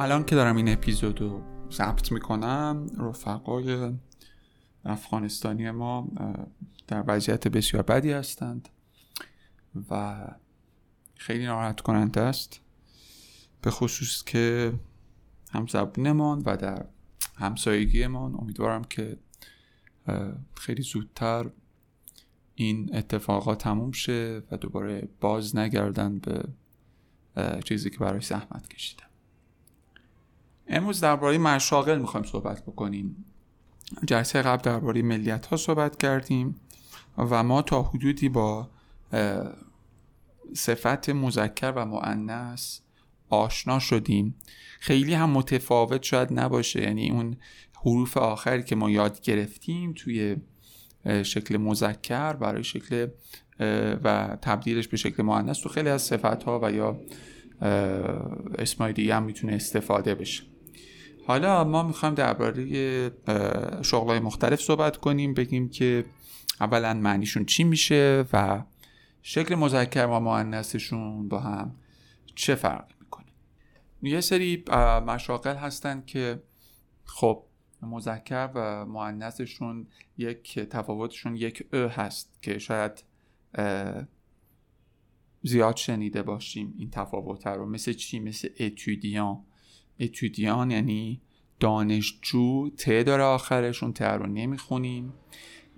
الان که دارم این اپیزودو ضبط میکنم، رفقای افغانستانی ما در وضعیت بسیار بدی هستند و خیلی ناراحت کننده است، به خصوص که همزبونمان و در همسایگیمان. امیدوارم که خیلی زودتر این اتفاقات تموم شه و دوباره باز نگردن به چیزی که برای زحمت کشیدن. امروز درباره مشاغل میخوایم صحبت بکنیم. جلسه قبل درباره ملیت‌ها صحبت کردیم و ما تا حدودی با صفت مذکر و مؤنث آشنا شدیم. خیلی هم متفاوت شاید نباشه، یعنی اون حروف آخری که ما یاد گرفتیم توی شکل مذکر برای شکل و تبدیلش به شکل مؤنث تو خیلی از صفت‌ها و یا اسمای دیگه هم میتونه استفاده بشه. حالا ما میخوایم درباره شغلای مختلف صحبت کنیم، بگیم که اولا معنیشون چی میشه و شکل مذکر و مؤنثشون با هم چه فرقی میکنه. یه سری مشاغل هستن که خب مذکر و مؤنثشون یک تفاوتشون یک هست که شاید زیاد شنیده باشیم این تفاوت رو. مثل چی؟ مثل اتودیان یعنی دانشجو، ته داره آخرشون، ته رو نمیخونیم،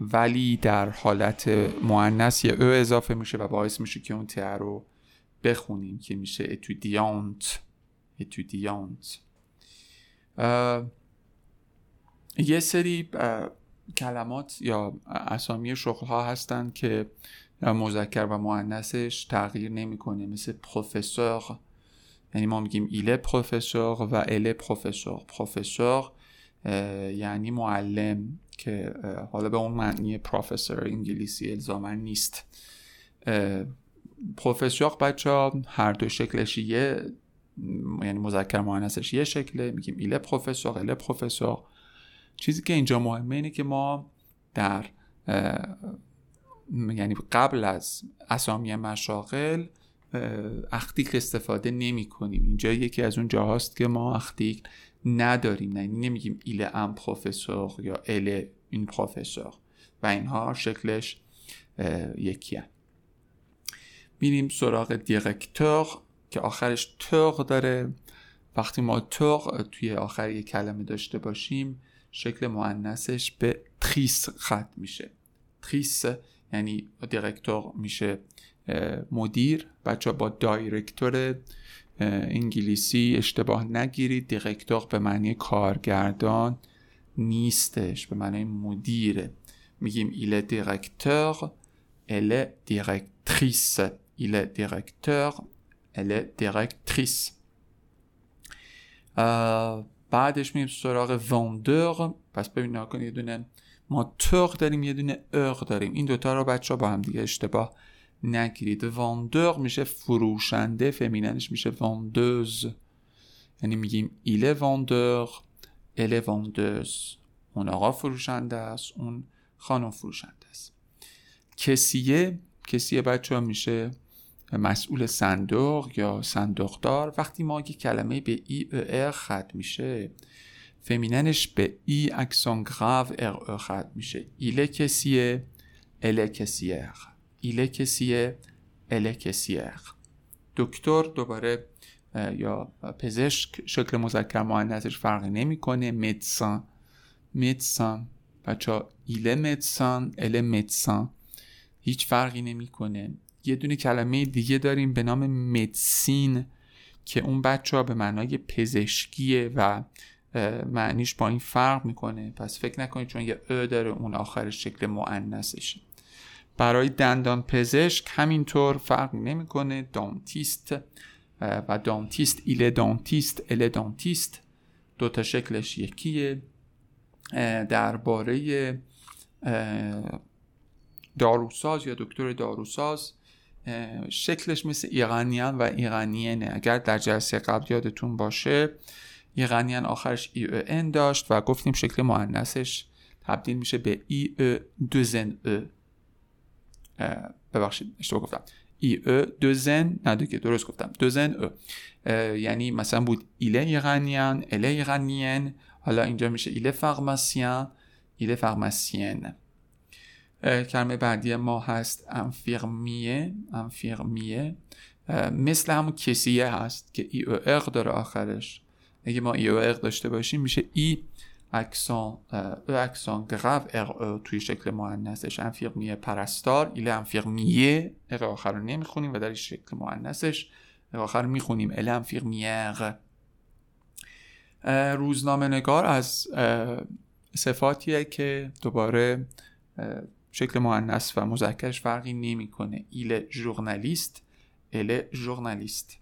ولی در حالت مؤنث یه اضافه میشه و باعث میشه که اون ته رو بخونیم که میشه اتودیانت. یه سری کلمات یا اسامی شغل ها هستن که مذکر و مؤنثش تغییر نمیکنه، مثل پروفسور، یعنی ما میگیم ایله پروفسور و اله پروفسور. پروفسور یعنی معلم که حالا به اون معنی پروفسور انگلیسی الزاماً نیست. پروفسور بچا هر دو شکلش یه، یعنی مذکر مؤنثش یه شکله، میگیم ایله پروفسور، اله پروفسور. چیزی که اینجا مهمه اینه که ما در یعنی قبل از اسامی مشاغل اختیک استفاده نمی کنیم. اینجا یکی از اون جاهاست که ما اختیک نداریم، یعنی نمیگیم ایل ام پروفسور یا ال این پروفسور و اینها شکلش یکی هست. میریم سراغ دیرکتور که آخرش تور داره. وقتی ما تور توی آخر یک کلمه داشته باشیم، شکل مؤنثش به تریس ختم میشه. تریس یعنی دیرکتور میشه مدیر. بچه با دایرکتور انگلیسی اشتباه نگیرید، دیرکتور به معنی کارگردان نیستش، به معنی مدیره. میگیم ایل دیرکتور، ال دیرکتریس، ایل دیرکتور، ال دیرکتریس. بعدش میریم سراغ وندور. پس ببین ها کنید، یه دونه ما تور داریم، یه دونه اور داریم. این دوتا رو بچه با هم دیگه اشتباه نگیرید. واندور میشه فروشنده، فمیننش میشه واندوز، یعنی میگیم ایل واندور، ال واندوز. اون آقا فروشنده است، اون خانم فروشنده است. کسیه بچه میشه مسئول صندوق یا صندوقدار. وقتی ما یک کلمه به ای ار ختم میشه، فمیننش به ای اکسان گراو ار ختم میشه. ایله کسیه، اله کسیه، ایله کسیه، اله کسیه. دکتر دوباره یا پزشک شکل مذکر مؤنثش فرقی نمیکنه. مدسان بچا ایله مدسان، اله مدسان، هیچ فرقی نمیکنه. یه دونه کلمه دیگه داریم به نام مدسین که اون بچه‌ها به معنای پزشکیه و معنیش با این فرق میکنه. پس فکر نکنید چون یه ا داره اون آخرش شکل مؤنثشه. برای دندان پزشک همینطور فرقی نمیکنه. دانتیست و دانتیست، ایل دانتیست، ال دانتیست، دوتا شکلش یکیه. درباره داروساز یا دکتر داروساز شکلش مثل ایرانیان و ایرانیینه. اگر در جلسه قبل یادتون باشه ایرانیان آخرش ای او ان داشت و گفتیم شکل مؤنثش تبدیل میشه به ای او دوزن او. ببخشید اشتباه گفتم، ای او دوزن، نه دیگه درست گفتم، دوزن او. یعنی مثلا بود ایله ایرانیان، اله ایرانیین، حالا اینجا میشه ایله فارماسیان، ایله فارماسیین. کلمه بعدی ما هست انفیرمیه. انفیرمیه مثل همون کسیه هست که ای او اق داره آخرش. اگه ما ای او اق داشته باشیم میشه ای اکسان او اکسان گراو اق او توی شکل مؤنثش. انفیرمیه پرستار، ایله انفیرمیه، اق آخر رو نمیخونیم و در شکل مؤنثش اق آخر میخونیم اله انفیرمیه. روزنامه نگار از صفاتیه که دوباره شکل مؤنث و مذکرش فرقی نمیکنه. ایل ژورنالیست، ال ژورنالیست.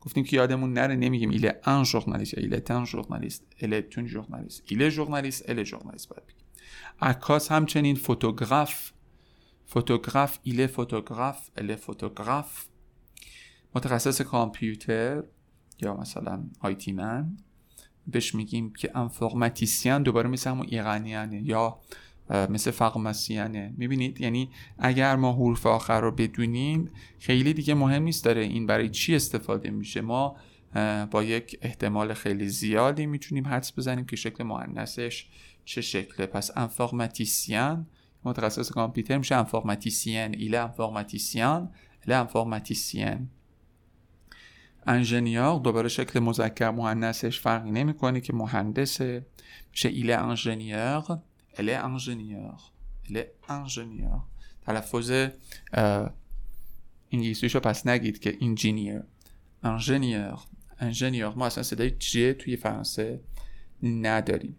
گفتیم که یادمون نره نمیگیم ایل ان ژورنالیست، ایل تن ژورنالیست، ال تون ژورنالیست، ایل ژورنالیست، ال ژورنالیست باید بگیم. عکاس همچنین فوتوگراف، فوتوگراف، ایل فوتوگراف، ال فوتوگراف. متخصص کامپیوتر یا مثلا آی تی من بهش میگیم که انفورماتیسیان، دوباره مثل همون ایرانیانه یا مثل فارماسیانه. میبینید یعنی اگر ما حروف آخر رو بدونیم خیلی دیگه مهم نیست داره این برای چی استفاده میشه. ما با یک احتمال خیلی زیادی میتونیم حدس بزنیم که شکل مؤنثش چه شکله. پس انفورماتیسیان متخصص کامپیوتر میشه انفورماتیسیان، ایل انفورماتیسیان، ال انفورماتیسیان. انجینیر دوباره شکل مذکر مؤنثش فرقی نمیکنه که مهندسه، میشه ایل انجینیر، ال انجینیر، ال انجینیر. تلفظ انگلیسیشو پس نگید که انجینیر، انجینیر، انجینیر. ما اصلا صدای چیه توی فرانسه نداریم.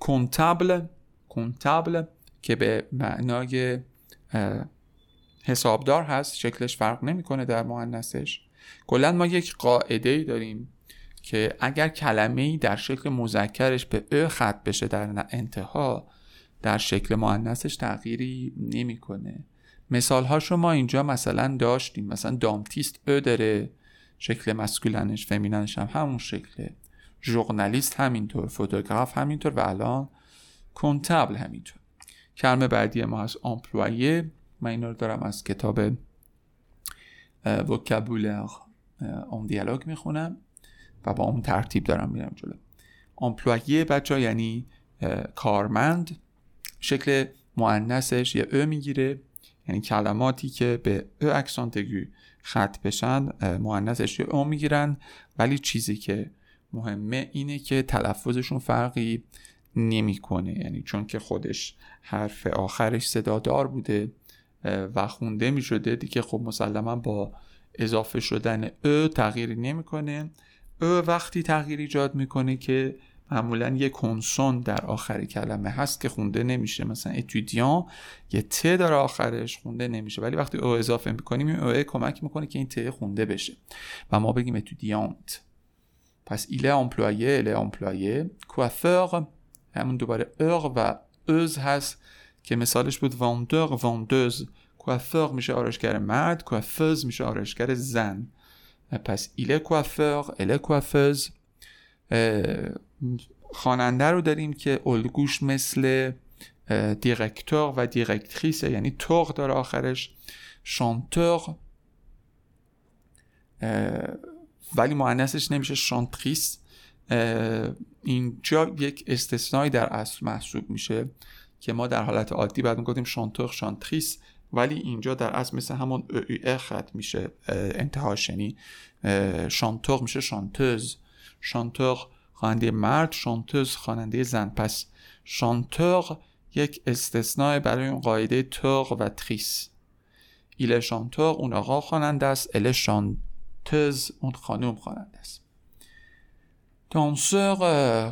کنتابل، کنتابل که به معنای حسابدار هست شکلش فرق نمیکنه در مؤنثش. کلا ما یک قاعده‌ای داریم که اگر کلمه‌ای در شکل مذکرش به ا ختم بشه در انتها، در شکل مؤنثش تغییری نمی‌کنه. مثال‌هاشو ما اینجا مثلا داشتیم، مثلا دامتیست ا داره، شکل مسکولنش، فمیننش هم همون شکله. ژورنالیست همینطور، فوتوگراف همینطور و الان کنتابل همینطور. کلمه بعدی ما هست امپلویه. من اینا رو دارم از کتاب وکابولر اون دیالوگ میخونم و با اون ترتیب دارم میرم جلو. امپلویه بچه یعنی کارمند. شکل مؤنثش یه او میگیره، یعنی کلماتی که به او اکسانت اگو ختم بشن مؤنثش یه او میگیرن، ولی چیزی که مهمه اینه که تلفظشون فرقی نمیکنه، یعنی چون که خودش حرف آخرش صدادار بوده و خونده می شده دیگه، خب مسلما با اضافه شدن او تغییری نمی کنه. او وقتی تغییر ایجاد می کنه که معمولا یه کنسون در آخر کلمه هست که خونده نمیشه، مثلا اتودیان یه ت داره آخرش خونده نمیشه، ولی وقتی او اضافه می کنیم او کمک میکنه که این ت خونده بشه و ما بگیم اتودیانت. پس ایله امپلویه، ایله امپلویه. کوافر همون دوباره او و اوز هست که مثالش بود واندور، واندوز. کوافر میشه آرایشگر مرد، کوافز میشه آرایشگر زن. پس ایله کوافر، اله کوافز. خواننده رو داریم که الگوش مثل دیرکتور و دیرکتریسه، یعنی تور داره آخرش. شانتور ولی مؤنثش نمیشه شانتریس. اینجا یک استثنایی در اصل محسوب میشه که ما در حالت عادی بعد میگفتیم شانتور، شانتریس، ولی اینجا در اصل مثل همون ا ختم میشه انتهاش، یعنی شانتور میشه شانتوز. شانتور خواننده مرد، شانتوز خواننده زن. پس شانتور یک استثناء برای اون قاعده تور و تریس. ایل شانتور اون آقا خواننده است، ال شانتوز اون خانم خواننده است. دانسور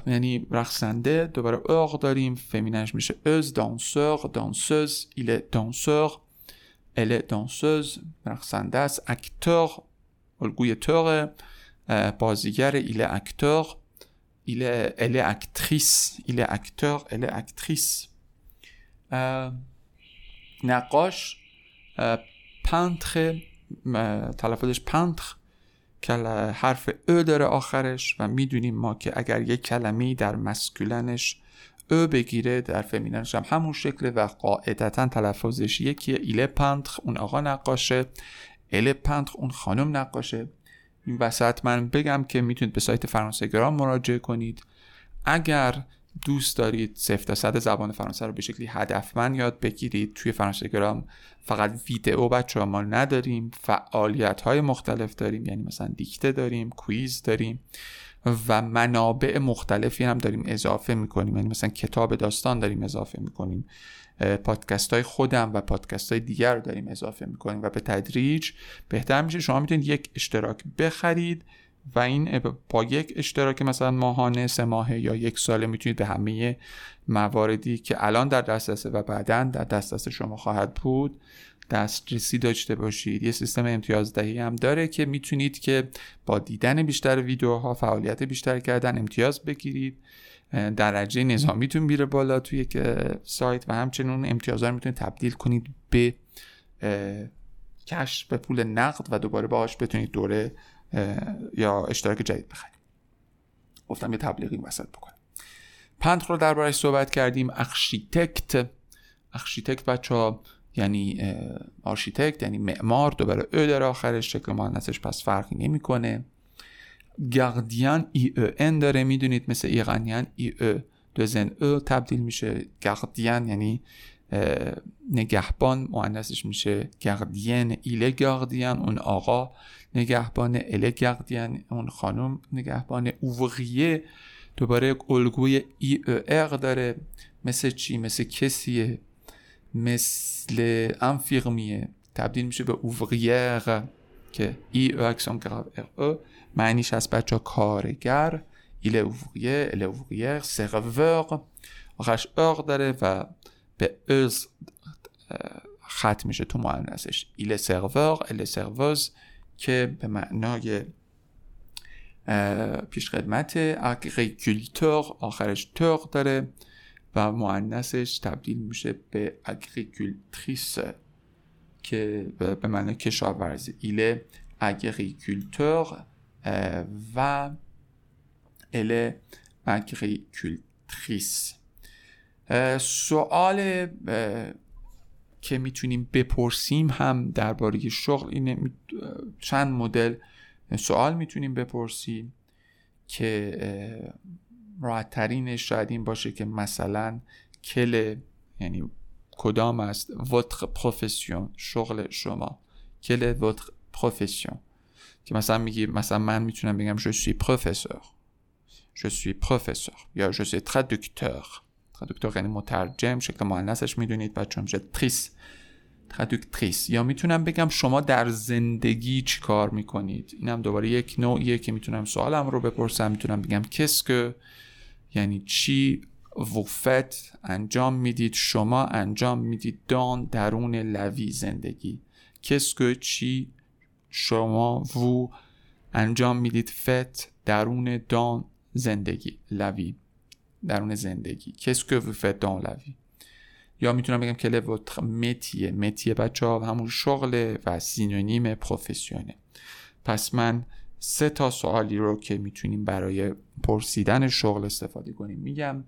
یعنی رقصنده، دوباره اور داریم، فمینش میشه اوز. دانسور، دانسوز، ایل دانسور. elle دانسوز، رقصنده است. اکتور، الگوی تور، بازیگر. ایل اکتور، ایل اکتریس، ایل اکتور، ایل اکتریس. نقاش، پانتر، تلفظش پانتر که حرف او داره آخرش و میدونیم ما که اگر یک کلمه در مسکولنش او بگیره در فمیننش هم همون شکله و قاعدتا تلفظش یکیه. ایله پانتر اون آقا نقاشه، اله پانتر اون خانم نقاشه. این وسط من بگم که میتونید به سایت فرانسه گرام مراجعه کنید اگر دوست دارید 0 تا 100 زبان فرانسه رو به شکلی هدفمند یاد بگیرید. توی فرانسه گرام فقط ویدئو بچه‌ها ما نداریم، فعالیت‌های مختلف داریم، یعنی مثلا دیکته داریم، کویز داریم و منابع مختلفی هم داریم اضافه می‌کنیم، یعنی مثلا کتاب داستان داریم اضافه می‌کنیم، پادکست‌های خودم و پادکست‌های دیگر رو داریم اضافه می‌کنیم و به تدریج بهتر میشه. شما میتونید یک اشتراک بخرید و این با یک اشتراک مثلا ماهانه، 3 ماهه یا 1 ساله میتونید به همه مواردی که الان در دسترس و بعداً در دسترس شما خواهد بود دسترسی داشته باشید. یه سیستم امتیازدهی هم داره که میتونید که با دیدن بیشتر ویدیوها، فعالیت بیشتر کردن امتیاز بگیرید، درجه نظامیتون میره بالا توی یک سایت و همچنین امتیازها رو میتونید تبدیل کنید به کش، به پول نقد و دوباره باهاش بتونید دوره یا اشتراک جدید بخریم. گفتم یه تبلیغی وسط بکنم. پنت رو درباره‌اش صحبت کردیم. ارشیتکت بچه‌ها یعنی آرشیتکت یعنی معمار، دوباره او در آخرش، شکل مؤنثش پس فرقی نمی‌کنه. گاردین ای او ان داره، میدونید مثل ایرانیان ای او دوزن او تبدیل میشه. گاردین یعنی نگهبان، مؤنثش میشه گاردین. ایله گاردین اون آقا نگهبان، اله گاردین اون خانم نگهبان. اووریه دوباره الگوی ای اق داره، مثل چی؟ مثل کسیه، مثل انفیرمیه، تبدیل میشه به اووریغ که ای او اکسون گراو ار او معنیش از بچه کارگر. ایله اووریه، اله اووریغ، سرور آخرش اق داره و به از ختم میشه تو مؤنثش. ایله سرور، اله سروز که به معنای پیشخدمت. اگریکولتور آخرش تور داره و مؤنثش تبدیل میشه به اگریکولتریس که به معنای کشاورز. ایله اگریکولتور و اله اگریکولتریس. سوال که میتونیم بپرسیم هم درباره شغل اینه، چند مدل سوال میتونیم بپرسیم که راحت ترینش شاید این باشه که مثلا کل یعنی کدام است، votre profession شغل شما، کل votre profession که مثلا میگی، مثلا من میتونم بگم je suis professeur، je suis professeur یا je suis traducteur. ترادکتور یعنی مترجم، شکل مؤنثش میدونید بچه‌ها میشه تریس، ترادکتریس. یا میتونم بگم شما در زندگی چی کار میکنید، اینم دوباره یک نوعیه که میتونم سوالم رو بپرسم. میتونم بگم کسکه یعنی چی، وفت انجام میدید، شما انجام میدید، دان درون، لوی زندگی. کسکه چی، شما وو انجام میدید، فت درون، دان زندگی، لوی درون زندگی. qu'est-ce que vous faites dans la vie. یا میتونم بگم quel est votre métier. métier بچه‌ها همون شغل و سینونیم پروفسیونه. پس من 3 تا سوالی رو که میتونیم برای پرسیدن شغل استفاده کنیم میگم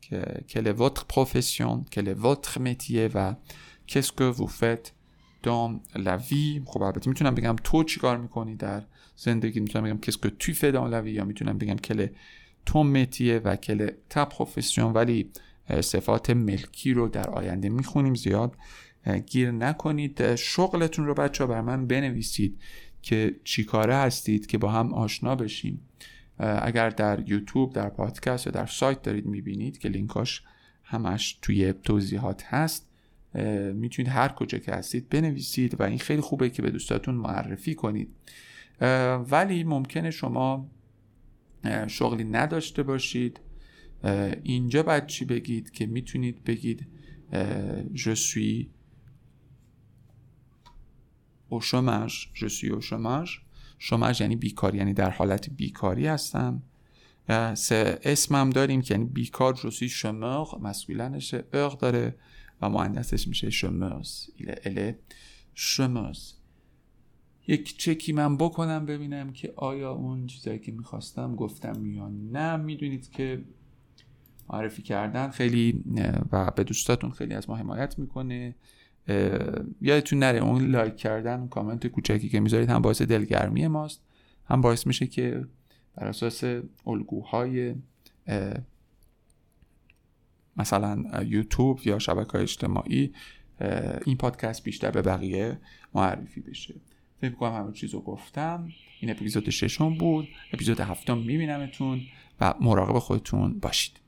که quel est votre profession، quel est votre métier و qu'est-ce que vous faites dans la vie. خب البته میتونم بگم تو چیکار میکنی در زندگی، میتونم بگم qu'est-ce que tu fais dans la vie یا میتونم بگم quel est تون متیه و کل تا پروفسیون. ولی صفات ملکی رو در آینده میخونیم، زیاد گیر نکنید. شغلتون رو بچه ها بر من بنویسید که چی کاره هستید که با هم آشنا بشیم. اگر در یوتیوب، در پادکست یا در سایت دارید میبینید که لینکاش همش توی توضیحات هست، میتونید هر کجا که هستید بنویسید و این خیلی خوبه که به دوستاتون معرفی کنید. ولی ممکنه شما شغلی نداشته باشید، اینجا بعد چی بگید که میتونید بگید je suis au chômage. Je suis au chômage. chômage یعنی بیکاری، یعنی در حالت بیکاری هستم. سه اسمم داریم که یعنی بیکار. je suis chômeur مسئولنشه اغ داره و مؤنثش میشه chômeuse. il est chômeuse. یک چکی من بکنم ببینم که آیا اون چیزایی که میخواستم گفتم یا نه. میدونید که معرفی کردن خیلی و به دوستاتون خیلی از ما حمایت میکنه. یادتون نره اون لایک کردن، اون کامنت کوچکی که میذارید هم باعث دلگرمی ماست، هم باعث میشه که بر اساس الگوهای مثلا یوتیوب یا شبکه‌های اجتماعی این پادکست بیشتر به بقیه معرفی بشه. فکر می‌کنم همه چیزو گفتم. این اپیزود 6 بود. اپیزود 7 میبینمتون و مراقب خودتون باشید.